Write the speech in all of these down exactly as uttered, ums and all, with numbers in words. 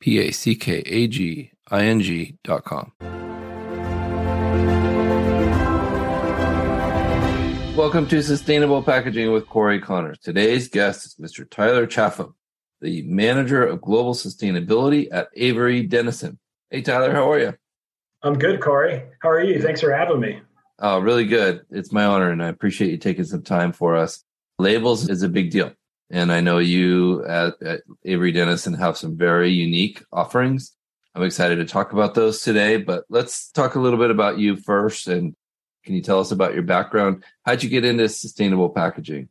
packaging dot com. Welcome to Sustainable Packaging with Corey Connors. Today's guest is Mister Tyler Chaffum, the Manager of Global Sustainability at Avery Dennison. Hey, Tyler, how are you? I'm good, Corey. How are you? Thanks for having me. Oh, really good. It's my honor, and I appreciate you taking some time for us. Labels is a big deal. And I know you at, at Avery Dennison have some very unique offerings. I'm excited to talk about those today, but let's talk a little bit about you first. And can you tell us about your background? How'd you get into sustainable packaging?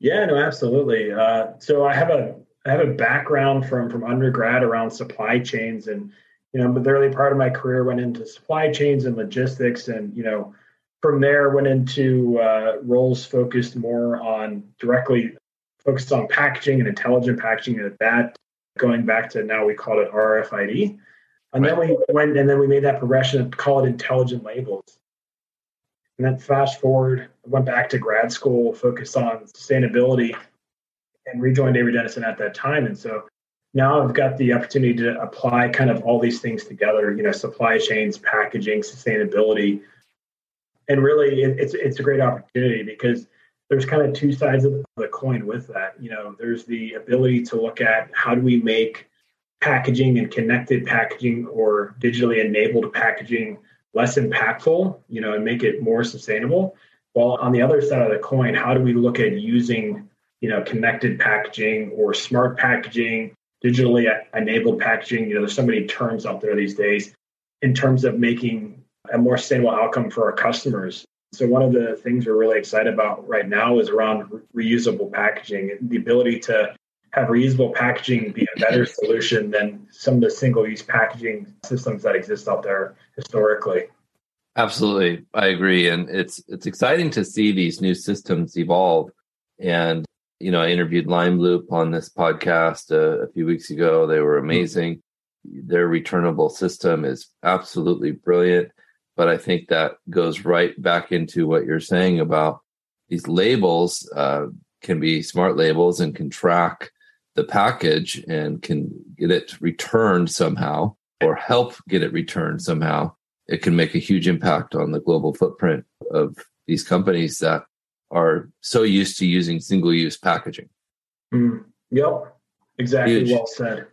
Yeah, no, absolutely. Uh, so I have a I have a background from from undergrad around supply chains, and you know, but the early part of my career went into supply chains and logistics, and you know, from there went into uh, roles focused more on directly. focused on packaging and intelligent packaging, and at that, going back to now we call it R F I D. And right. then we went and then we made that progression and call it intelligent labels. And then fast forward, went back to grad school, focused on sustainability, and rejoined Avery Dennison at that time. And so now I've got the opportunity to apply kind of all these things together, you know, supply chains, packaging, sustainability. And really it, it's it's a great opportunity because there's kind of two sides of the coin with that. You know, there's the ability to look at how do we make packaging and connected packaging or digitally enabled packaging less impactful, you know, and make it more sustainable. While on the other side of the coin, how do we look at using, you know, connected packaging or smart packaging, digitally enabled packaging? You know, there's so many terms out there these days in terms of making a more sustainable outcome for our customers. So one of the things we're really excited about right now is around re- reusable packaging, the ability to have reusable packaging be a better solution than some of the single-use packaging systems that exist out there historically. Absolutely. I agree. And it's it's exciting to see these new systems evolve. And, you know, I interviewed Lime Loop on this podcast uh, a few weeks ago. They were amazing. Mm-hmm. Their returnable system is absolutely brilliant. But I think that goes right back into what you're saying about these labels uh, can be smart labels and can track the package and can get it returned somehow or help get it returned somehow. It can make a huge impact on the global footprint of these companies that are so used to using single-use packaging. Mm, yep, exactly. Huge. Well said.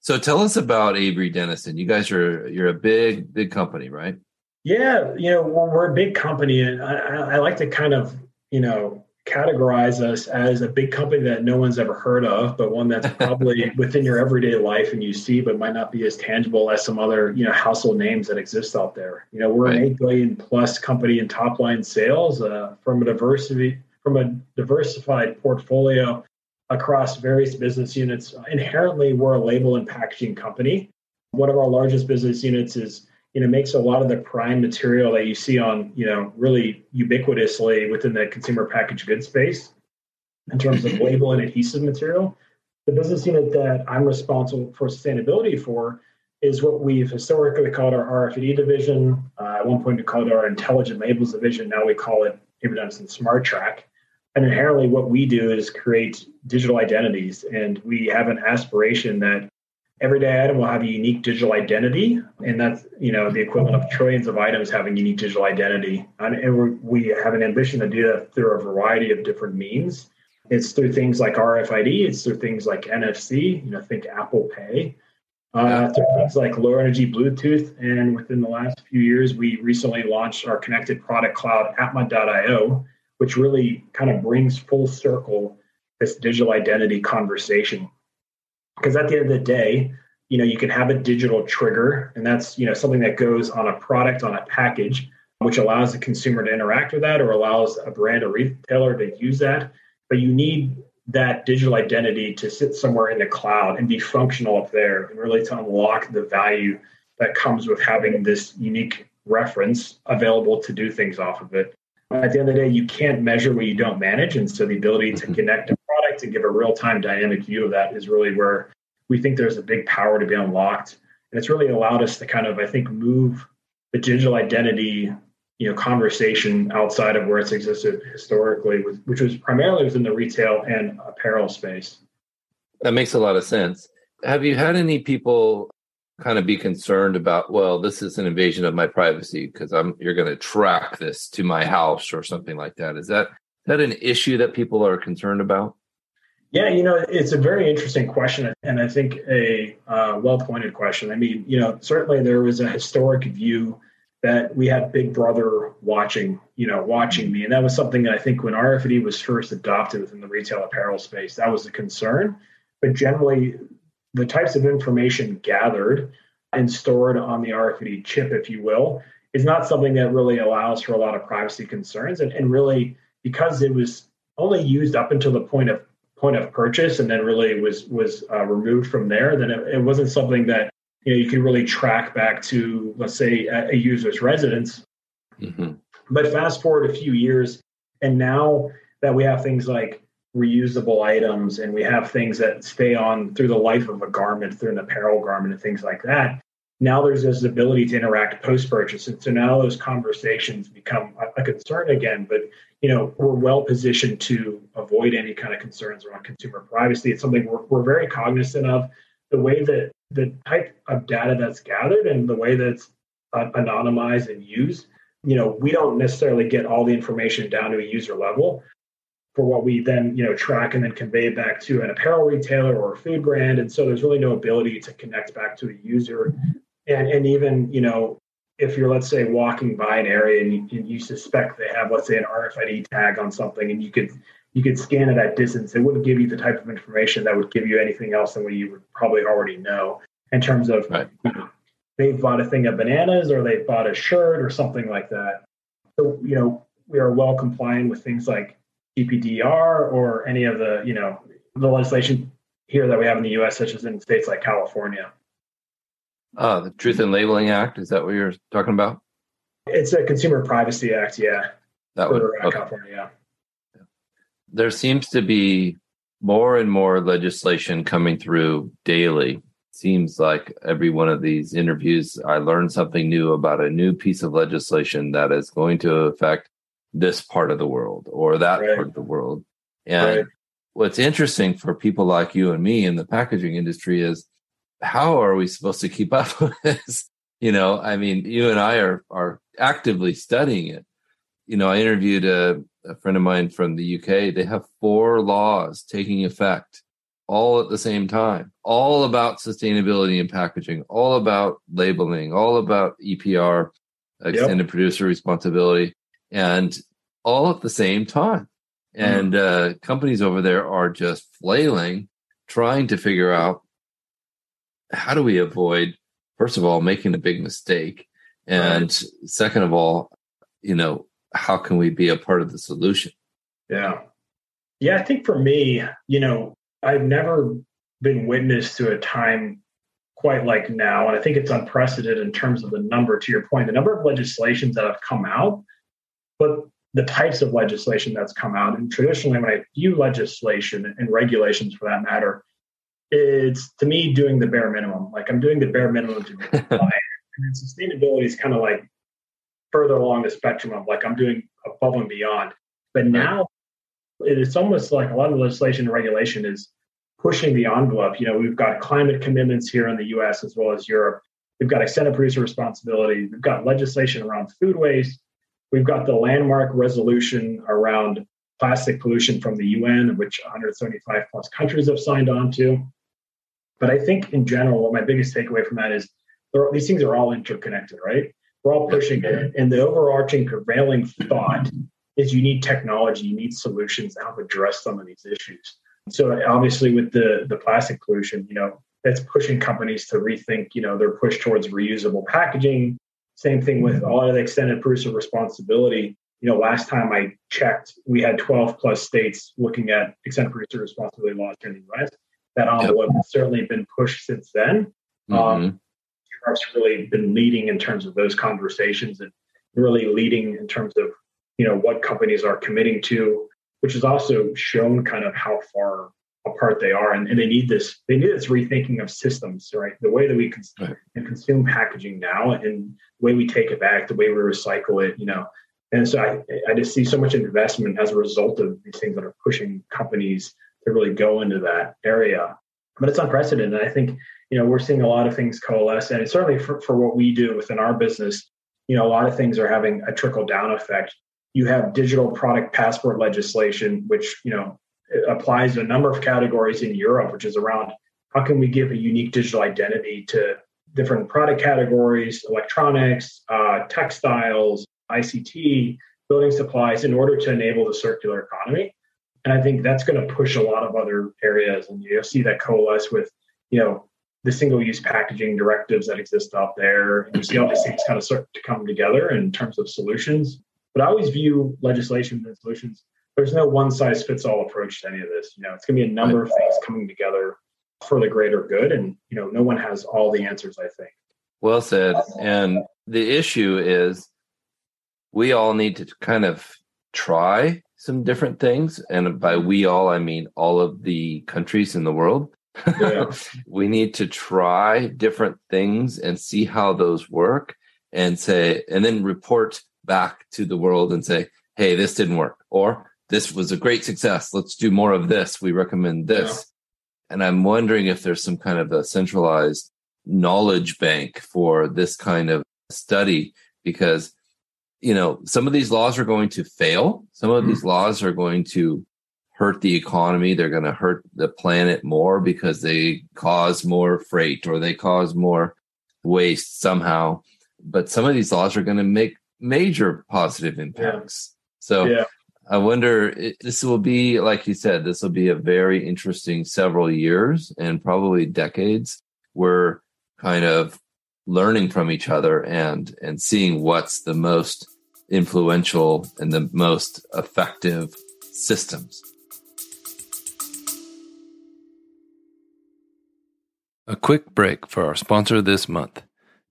So tell us about Avery Dennison. You guys are you're a big, big company, right? Yeah, you know, we're a big company, and I, I like to kind of, you know, categorize us as a big company that no one's ever heard of, but one that's probably within your everyday life and you see, but might not be as tangible as some other, you know, household names that exist out there. You know, we're right. an eight billion plus company in top line sales uh, from a diversity from a diversified portfolio across various business units. Inherently, we're a label and packaging company. One of our largest business units is, you know, makes a lot of the prime material that you see on, you know, really ubiquitously within the consumer packaged goods space in terms of label and adhesive material. The business unit that I'm responsible for sustainability for is what we've historically called our R F I D division. Uh, at one point, we called it our Intelligent Labels division. Now we call it Avery Dennison Smart Track. And inherently what we do is create digital identities, and we have an aspiration that every day item will have a unique digital identity, and that's, you know, the equivalent of trillions of items having unique digital identity. And we have an ambition to do that through a variety of different means. It's through things like R F I D, it's through things like N F C, you know, think Apple Pay, uh, through things like low energy Bluetooth, and within the last few years, we recently launched our connected product cloud, Atma dot i o, which really kind of brings full circle this digital identity conversation. Because at the end of the day, you know, you can have a digital trigger, and that's, you know, something that goes on a product, on a package, which allows the consumer to interact with that or allows a brand or retailer to use that. But you need that digital identity to sit somewhere in the cloud and be functional up there, and really to unlock the value that comes with having this unique reference available to do things off of it. At the end of the day, you can't measure what you don't manage. And so the ability to connect a product and give a real-time dynamic view of that is really where we think there's a big power to be unlocked. And it's really allowed us to kind of, I think, move the digital identity, you know, conversation outside of where it's existed historically, which was primarily within the retail and apparel space. That makes a lot of sense. Have you had any people kind of be concerned about, well, this is an invasion of my privacy because I'm you're going to track this to my house or something like that? Is that that an issue that people are concerned about? Yeah, you know, it's a very interesting question, and I think a uh, well-pointed question. I mean, you know, certainly there was a historic view that we had Big Brother watching, you know, watching me. And that was something that I think when R F I D was first adopted within the retail apparel space, that was a concern. But generally, the types of information gathered and stored on the R F I D chip, if you will, is not something that really allows for a lot of privacy concerns. And, and really, because it was only used up until the point of point of purchase and then really was was uh, removed from there, then it, it wasn't something that, you know, you can really track back to, let's say, a, a user's residence. Mm-hmm. But fast forward a few years, and now that we have things like reusable items, and we have things that stay on through the life of a garment, through an apparel garment and things like that, now there's this ability to interact post-purchase. And so now those conversations become a concern again, but, you know, we're well positioned to avoid any kind of concerns around consumer privacy. It's something we're, we're very cognizant of. The way that the type of data that's gathered and the way that's uh, anonymized and used, you know, we don't necessarily get all the information down to a user level for what we then, you know, track and then convey back to an apparel retailer or a food brand. And so there's really no ability to connect back to a user. And and even, you know, if you're, let's say, walking by an area and you, and you suspect they have, let's say, an R F I D tag on something, and you could you could scan it at distance, it wouldn't give you the type of information that would give you anything else than what you would probably already know in terms of, right, you know, they've bought a thing of bananas or they've bought a shirt or something like that. So, you know, we are well compliant with things like G D P R or any of the, you know, the legislation here that we have in the U S, such as in states like California. Uh, the Truth in Labeling Act, is that what you're talking about? It's a Consumer Privacy Act, yeah. That would, for, uh, okay. California, yeah. There seems to be more and more legislation coming through daily. Seems like every one of these interviews, I learned something new about a new piece of legislation that is going to affect this part of the world or that right. part of the world. And right. what's interesting for people like you and me in the packaging industry is, how are we supposed to keep up with this? You know, I mean, you and I are, are actively studying it. You know, I interviewed a, a friend of mine from the U K. They have four laws taking effect all at the same time, all about sustainability and packaging, all about labeling, all about E P R, extended yep. producer responsibility. And all at the same time. And uh, companies over there are just flailing, trying to figure out, how do we avoid, first of all, making a big mistake? And right. second of all, you know, how can we be a part of the solution? Yeah. Yeah, I think for me, you know, I've never been witness to a time quite like now. And I think it's unprecedented in terms of the number, to your point, the number of legislations that have come out. But the types of legislation that's come out, and traditionally when I view legislation and regulations for that matter, it's, to me, doing the bare minimum. Like, I'm doing the bare minimum to comply. And sustainability is kind of like further along the spectrum of like, I'm doing above and beyond. But now it's almost like a lot of legislation and regulation is pushing the envelope. You know, we've got climate commitments here in the U S as well as Europe. We've got extended producer responsibility. We've got legislation around food waste. We've got the landmark resolution around plastic pollution from the U N, which one hundred seventy-five plus countries have signed on to. But I think in general, what my biggest takeaway from that is there, these things are all interconnected, right? We're all pushing it. And the overarching prevailing thought is you need technology, you need solutions to help address some of these issues. So obviously with the, the plastic pollution, you know, that's pushing companies to rethink, you know, their push towards reusable packaging. Same thing with all of the extended producer responsibility. You know, last time I checked, we had twelve plus states looking at extended producer responsibility laws here in the U S. That envelope yep. has certainly been pushed since then. Mm-hmm. Um, Europe's really been leading in terms of those conversations and really leading in terms of, you know, what companies are committing to, which has also shown kind of how far apart they are. And, and they need this, they need this rethinking of systems, right? The way that we cons- right. consume packaging now and the way we take it back, the way we recycle it, you know. And so I, I just see so much investment as a result of these things that are pushing companies to really go into that area. But it's unprecedented. And I think, you know, we're seeing a lot of things coalesce. And certainly for, for what we do within our business, you know, a lot of things are having a trickle-down effect. You have digital product passport legislation, which, you know, applies to a number of categories in Europe, which is around how can we give a unique digital identity to different product categories, electronics, uh, textiles, I C T, building supplies in order to enable the circular economy. And I think that's going to push a lot of other areas. And you'll see that coalesce with, you know, the single-use packaging directives that exist out there. And you see all these things kind of start to come together in terms of solutions. But I always view legislation and solutions. There's no one-size-fits-all approach to any of this. You know, it's going to be a number of things coming together for the greater good. And, you know, no one has all the answers, I think. Well said. And the issue is we all need to kind of try some different things. And by we all, I mean all of the countries in the world. Yeah. We need to try different things and see how those work and say, and then report back to the world and say, hey, this didn't work, or this was a great success. Let's do more of this. We recommend this. Yeah. And I'm wondering if there's some kind of a centralized knowledge bank for this kind of study, because, you know, some of these laws are going to fail. Some of mm-hmm. these laws are going to hurt the economy. They're going to hurt the planet more because they cause more freight or they cause more waste somehow. But some of these laws are going to make major positive impacts. Yeah. So yeah. I wonder, it, this will be, like you said, this will be a very interesting several years and probably decades. We're kind of learning from each other and and seeing what's the most influential and the most effective systems. A quick break for our sponsor this month.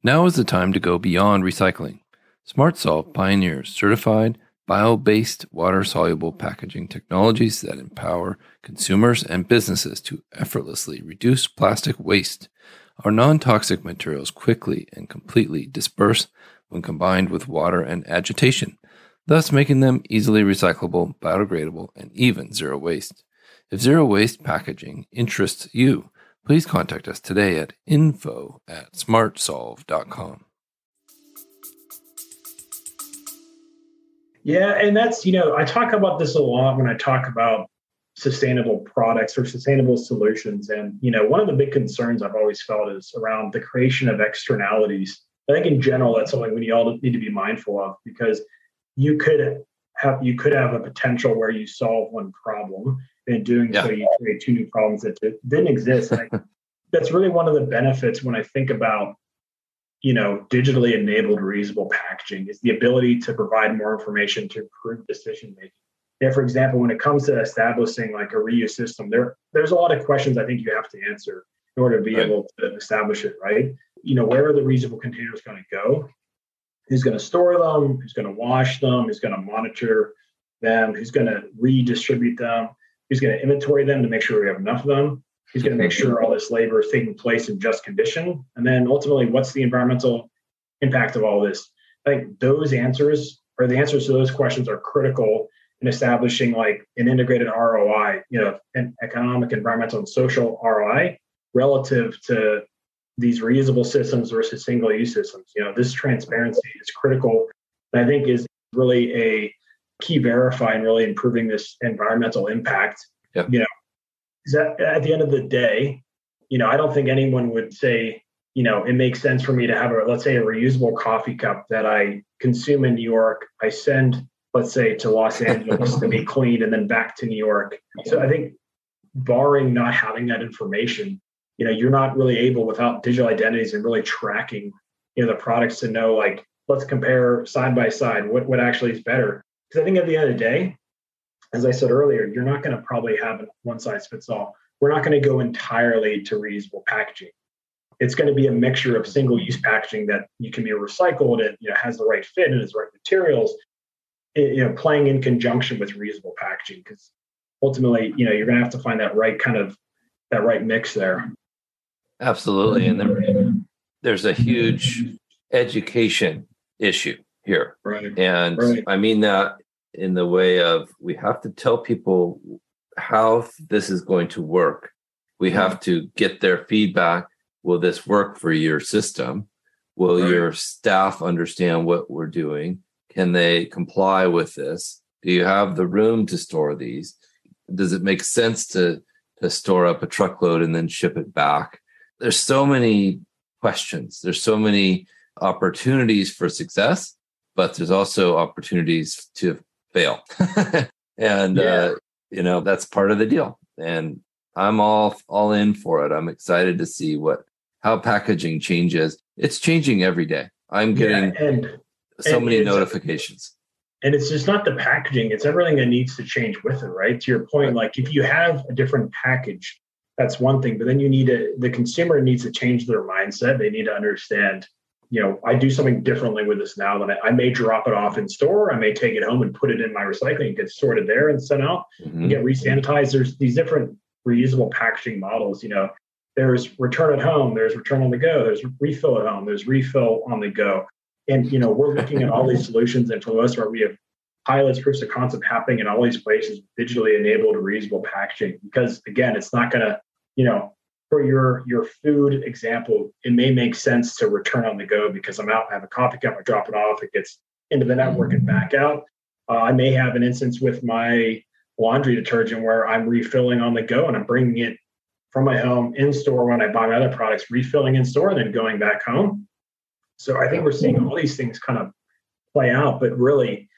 Now is the time to go beyond recycling. SmartSolve pioneers certified bio-based water-soluble packaging technologies that empower consumers and businesses to effortlessly reduce plastic waste. Our non-toxic materials quickly and completely disperse when combined with water and agitation, thus making them easily recyclable, biodegradable, and even zero waste. If zero waste packaging interests you, please contact us today at info at smartsolve.com. Yeah, and that's, you know, I talk about this a lot when I talk about sustainable products or sustainable solutions. And, you know, one of the big concerns I've always felt is around the creation of externalities. I think in general, that's something we all need to be mindful of, because you could have you could have a potential where you solve one problem, and in doing yeah. so you create two new problems that didn't exist. And I, that's really one of the benefits when I think about, you know, digitally enabled reusable packaging is the ability to provide more information to improve decision making. Yeah, for example, when it comes to establishing like a reuse system, there, there's a lot of questions I think you have to answer in order to be right. able to establish it, right? You know, where are the reusable containers going to go? Who's going to store them? Who's going to wash them? Who's going to monitor them? Who's going to redistribute them? Who's going to inventory them to make sure we have enough of them? Who's going to make sure all this labor is taking place in just condition? And then ultimately, what's the environmental impact of all this? I think those answers, or the answers to those questions, are critical and establishing like an integrated R O I, you know, an economic, environmental, and social R O I relative to these reusable systems versus single-use systems. You know, this transparency is critical, and I think is really a key verifier in really improving this environmental impact. Yep. You know, because at, at the end of the day, you know, I don't think anyone would say, you know, it makes sense for me to have a, let's say, a reusable coffee cup that I consume in New York, I send, let's say, to Los Angeles to be cleaned and then back to New York. So I think barring not having that information, you know, you're not really able without digital identities and really tracking, you know, the products to know, like, let's compare side by side what, what actually is better. Because I think at the end of the day, as I said earlier, you're not going to probably have a one size fits all. We're not going to go entirely to reusable packaging. It's going to be a mixture of single use packaging that you can be recycled and, you know, has the right fit and has the right materials, you know, playing in conjunction with reusable packaging. Because ultimately, you know, you're going to have to find that right kind of, that right mix there. Absolutely. And there, there's a huge education issue here. Right. And right. I mean that in the way of, we have to tell people how this is going to work. We have to get their feedback. Will this work for your system? Will right. your staff understand what we're doing? Can they comply with this? Do you have the room to store these? Does it make sense to, to store up a truckload and then ship it back? There's so many questions. There's so many opportunities for success, but there's also opportunities to fail. and, yeah. uh, you know, that's part of the deal. And I'm all, all in for it. I'm excited to see what, how packaging changes. It's changing every day. I'm getting yeah, and, so and many notifications. And it's just not the packaging. It's everything that needs to change with it, right? To your point, like if you have a different package, that's one thing, but then you need to, the consumer needs to change their mindset. They need to understand, you know, I do something differently with this now than I, I may drop it off in store. I may take it home and put it in my recycling, get sorted there and sent out mm-hmm. and get re-sanitized. There's these different reusable packaging models. You know, there's return at home, there's return on the go, there's refill at home, there's refill on the go. And, you know, we're looking at all these solutions, and for the most part, we have pilots, proofs of concept happening in all these places, digitally enabled reusable packaging, because again, it's not going to, you know, for your your food example, it may make sense to return on the go because I'm out, I have a coffee cup, I drop it off, it gets into the network and back out. Uh, I may have an instance with my laundry detergent where I'm refilling on the go and I'm bringing it from my home in store when I buy my other products, refilling in store and then going back home. So I think we're seeing all these things kind of play out, but really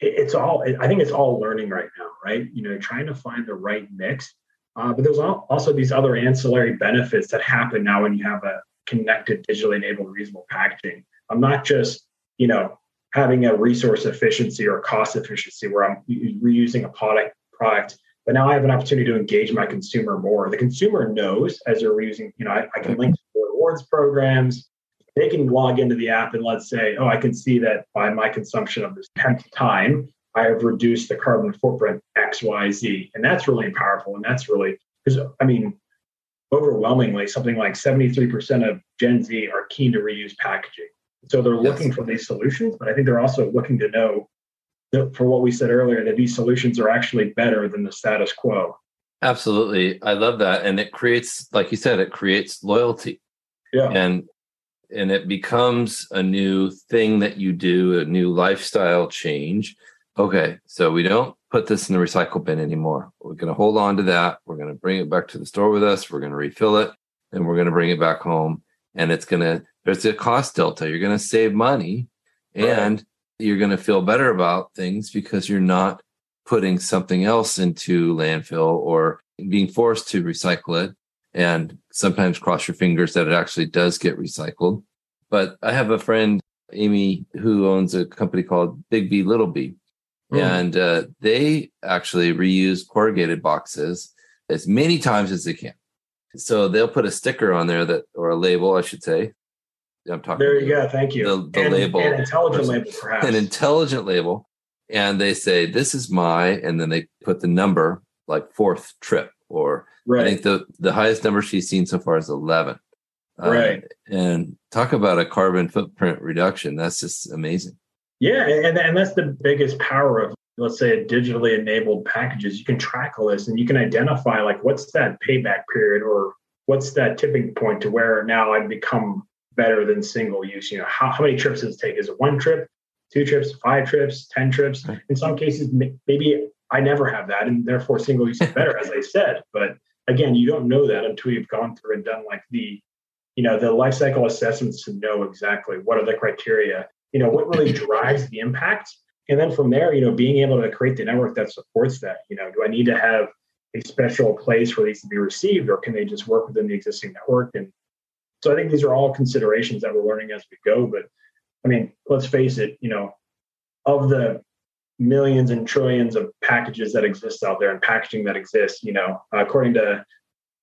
it's all, I think it's all learning right now, right? You know, trying to find the right mix. Uh, but there's also these other ancillary benefits that happen now when you have a connected, digitally enabled, reasonable packaging. I'm not just, you know, having a resource efficiency or cost efficiency where I'm reusing a product, product, but now I have an opportunity to engage my consumer more. The consumer knows as they're reusing, you know, I, I can link to the rewards programs. They can log into the app and let's say, oh, I can see that by my consumption of this tenth time, I have reduced the carbon footprint X, Y, Z. And that's really powerful. And that's really, because I mean, overwhelmingly, something like seventy-three percent of Gen Z are keen to reuse packaging. So they're looking yes. for these solutions, but I think they're also looking to know that, for what we said earlier, that these solutions are actually better than the status quo. Absolutely. I love that. And it creates, like you said, it creates loyalty. Yeah. And And it becomes a new thing that you do, a new lifestyle change. Okay, so we don't put this in the recycle bin anymore. We're going to hold on to that. We're going to bring it back to the store with us. We're going to refill it, and we're going to bring it back home. And it's going to, there's a cost delta. You're going to save money, and you're going to feel better about things because you're not putting something else into landfill or being forced to recycle it. And sometimes cross your fingers that it actually does get recycled. But I have a friend, Amy, who owns a company called Big B Little B. Mm. And uh, they actually reuse corrugated boxes as many times as they can. So they'll put a sticker on there that, or a label, I should say. I'm talking there you go. Thank you. The, the and, label. An intelligent person, label, perhaps. An intelligent label. And they say, this is my, and then they put the number, like fourth trip. Or right. I think the, the highest number she's seen so far is eleven. Right. Uh, and talk about a carbon footprint reduction. That's just amazing. Yeah. And, and that's the biggest power of, let's say, a digitally enabled packages. You can track all this and you can identify, like, what's that payback period or what's that tipping point to where now I've become better than single use. You know, how, how many trips does it take? Is it one trip, two trips, five trips, ten trips? Right. In some cases, maybe I never have that, and therefore single use is better, as I said. But again, you don't know that until you've gone through and done like the, you know, the life cycle assessments to know exactly what are the criteria, you know, what really drives the impact. And then from there, you know, being able to create the network that supports that. You know, do I need to have a special place for these to be received, or can they just work within the existing network? And so I think these are all considerations that we're learning as we go. But I mean, let's face it, you know, of the millions and trillions of packages that exist out there and packaging that exists, you know, according to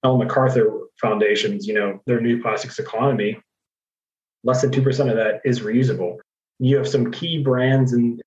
Ellen MacArthur Foundation's, you know, their new plastics economy, less than two percent of that is reusable. You have some key brands in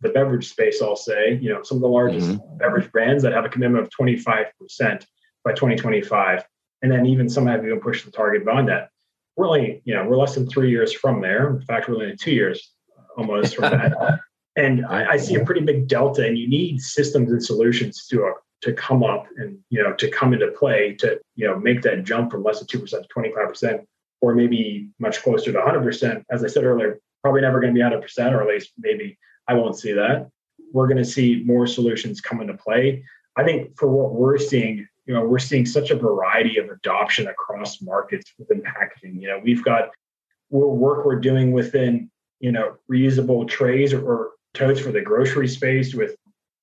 the beverage space, I'll say, you know, some of the largest mm-hmm. beverage brands that have a commitment of twenty-five percent by twenty twenty-five. And then even some have even pushed the target beyond that. We're only, you know, we're less than three years from there. In fact, we're only two years almost from that. And I, I see a pretty big delta, and you need systems and solutions to, uh, to come up and, you know, to come into play to, you know, make that jump from less than two percent to twenty-five percent, or maybe much closer to one hundred percent. As I said earlier, probably never going to be one hundred percent, or at least maybe I won't see that. We're going to see more solutions come into play. I think for what we're seeing, you know, we're seeing such a variety of adoption across markets within packaging. You know, we've got work we're doing within, you know, reusable trays or, or totes for the grocery space with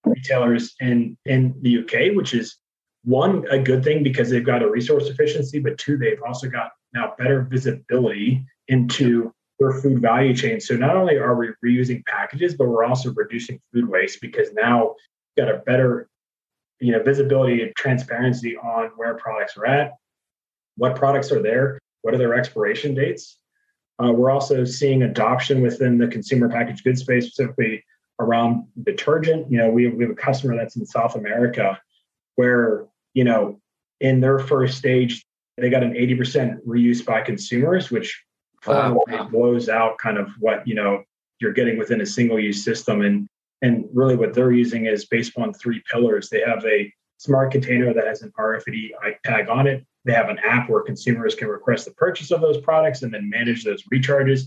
retailers in, in the U K, which is one, a good thing because they've got a resource efficiency, but two, they've also got now better visibility into their food value chain. So not only are we reusing packages, but we're also reducing food waste because now we've got a better, you know, visibility and transparency on where products are at, what products are there, what are their expiration dates. Uh, we're also seeing adoption within the consumer packaged goods space, specifically around detergent. You know, we, we have a customer that's in South America where, you know, in their first stage, they got an eighty percent reuse by consumers, which wow. blows out kind of what, you know, you're getting within a single-use system. And And really what they're using is based on three pillars. They have a smart container that has an R F I D tag on it. They have an app where consumers can request the purchase of those products and then manage those recharges.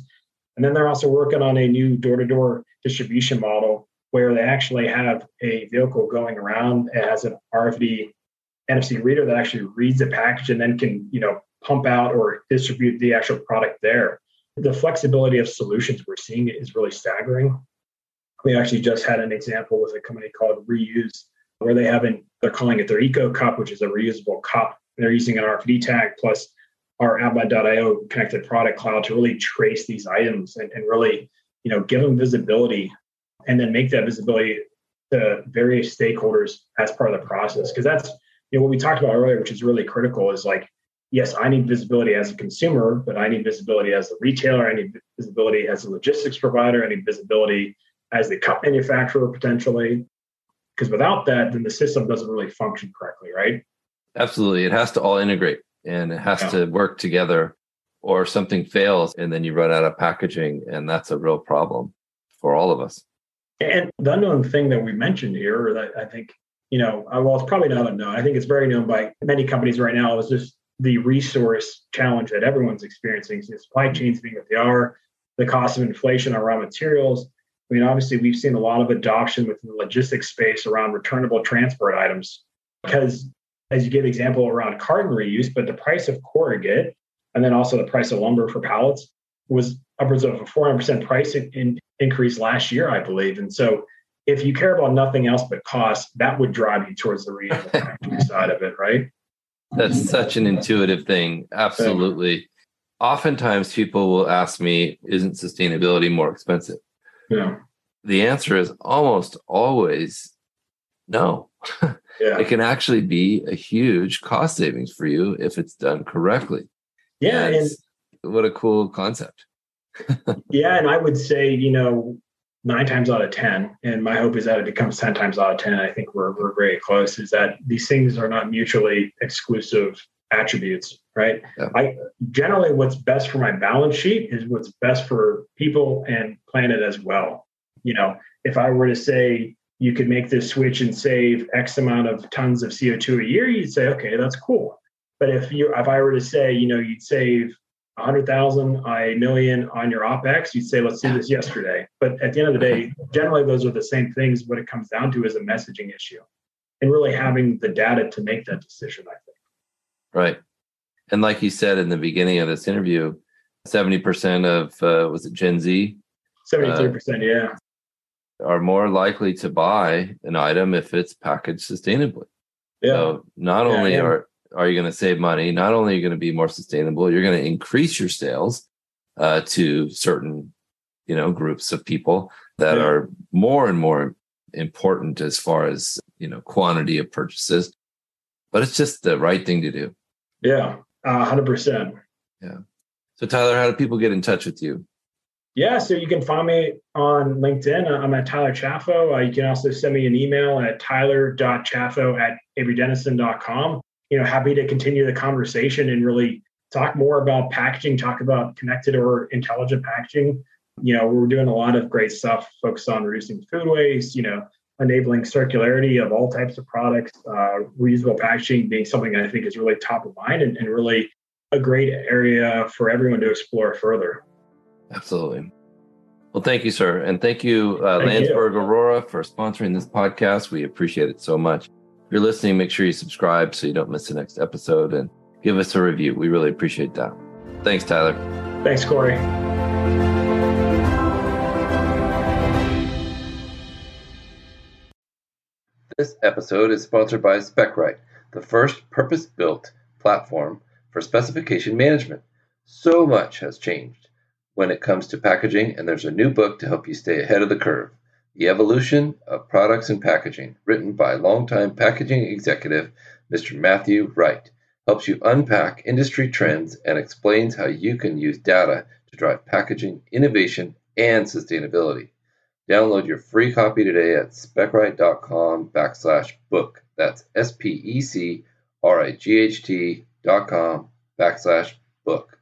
And then they're also working on a new door-to-door distribution model where they actually have a vehicle going around. It has an R F I D N F C reader that actually reads the package and then can, you know, pump out or distribute the actual product there. The flexibility of solutions we're seeing is really staggering. We actually just had an example with a company called Reuse, where they have an, they're calling it their Eco Cup, which is a reusable cup. They're using an R F I D tag plus our Atma dot I O connected product cloud to really trace these items and, and really, you know, give them visibility and then make that visibility to various stakeholders as part of the process. Because that's, you know, what we talked about earlier, which is really critical is like, yes, I need visibility as a consumer, but I need visibility as a retailer. I need visibility as a logistics provider. I need visibility as the cup manufacturer potentially, because without that, then the system doesn't really function correctly, right? Absolutely. It has to all integrate and it has yeah. to work together, or something fails and then you run out of packaging, and that's a real problem for all of us. And the unknown thing that we mentioned here that I think, you know, well, it's probably not unknown. I think it's very known by many companies right now is just the resource challenge that everyone's experiencing. So supply chains being what they are, the cost of inflation on raw materials. I mean, obviously, we've seen a lot of adoption within the logistics space around returnable transport items, because as you give example around carton reuse, but the price of corrugate and then also the price of lumber for pallets was upwards of a four hundred percent price in, in, increase last year, I believe. And so if you care about nothing else but cost, that would drive you towards the reusable side of it, right? That's such an intuitive thing. Absolutely. Yeah. Oftentimes, people will ask me, isn't sustainability more expensive? Yeah. The answer is almost always no. Yeah. It can actually be a huge cost savings for you if it's done correctly. Yeah. And what a cool concept. Yeah. And I would say, you know, nine times out of ten, and my hope is that it becomes ten times out of ten. I think we're we're very close, is that these things are not mutually exclusive attributes, right? Yeah. I generally, what's best for my balance sheet is what's best for people and planet as well. You know, if I were to say you could make this switch and save X amount of tons of C O two a year, you'd say, okay, that's cool. But if you, if I were to say, you know, you'd save a hundred thousand, a million on your OpEx, you'd say, let's do this yesterday. But at the end of the day, generally those are the same things. What it comes down to is a messaging issue, and really having the data to make that decision, I think. Right. And like you said in the beginning of this interview, seventy percent of, uh, was it Gen Z? seventy-three percent, uh, yeah. Are more likely to buy an item if it's packaged sustainably. Yeah. So not yeah, only yeah. are are you going to save money, not only are you going to be more sustainable, you're going to increase your sales uh, to certain, you know, groups of people that yeah. are more and more important as far as, you know, quantity of purchases, but it's just the right thing to do. Yeah, uh, one hundred percent. Yeah. So Tyler, how do people get in touch with you? Yeah, so you can find me on LinkedIn. I'm at Tyler Chaffo. Uh, you can also send me an email at tyler dot chaffo at avery dennison dot com. You know, happy to continue the conversation and really talk more about packaging, talk about connected or intelligent packaging. You know, we're doing a lot of great stuff focused on reducing food waste, you know, enabling circularity of all types of products, uh, reusable packaging being something that I think is really top of mind and, and really a great area for everyone to explore further. Absolutely. Well, thank you, sir. And thank you, uh, thank Landsberg you. Orora, for sponsoring this podcast. We appreciate it so much. If you're listening, make sure you subscribe so you don't miss the next episode and give us a review. We really appreciate that. Thanks, Tyler. Thanks, Corey. This episode is sponsored by Specright, the first purpose-built platform for specification management. So much has changed when it comes to packaging, and there's a new book to help you stay ahead of the curve, The Evolution of Products and Packaging, written by longtime packaging executive, Mister Matthew Wright, helps you unpack industry trends and explains how you can use data to drive packaging, innovation, and sustainability. Download your free copy today at specright.com backslash book. That's S-P-E-C-R-I-G-H-T dot com backslash book.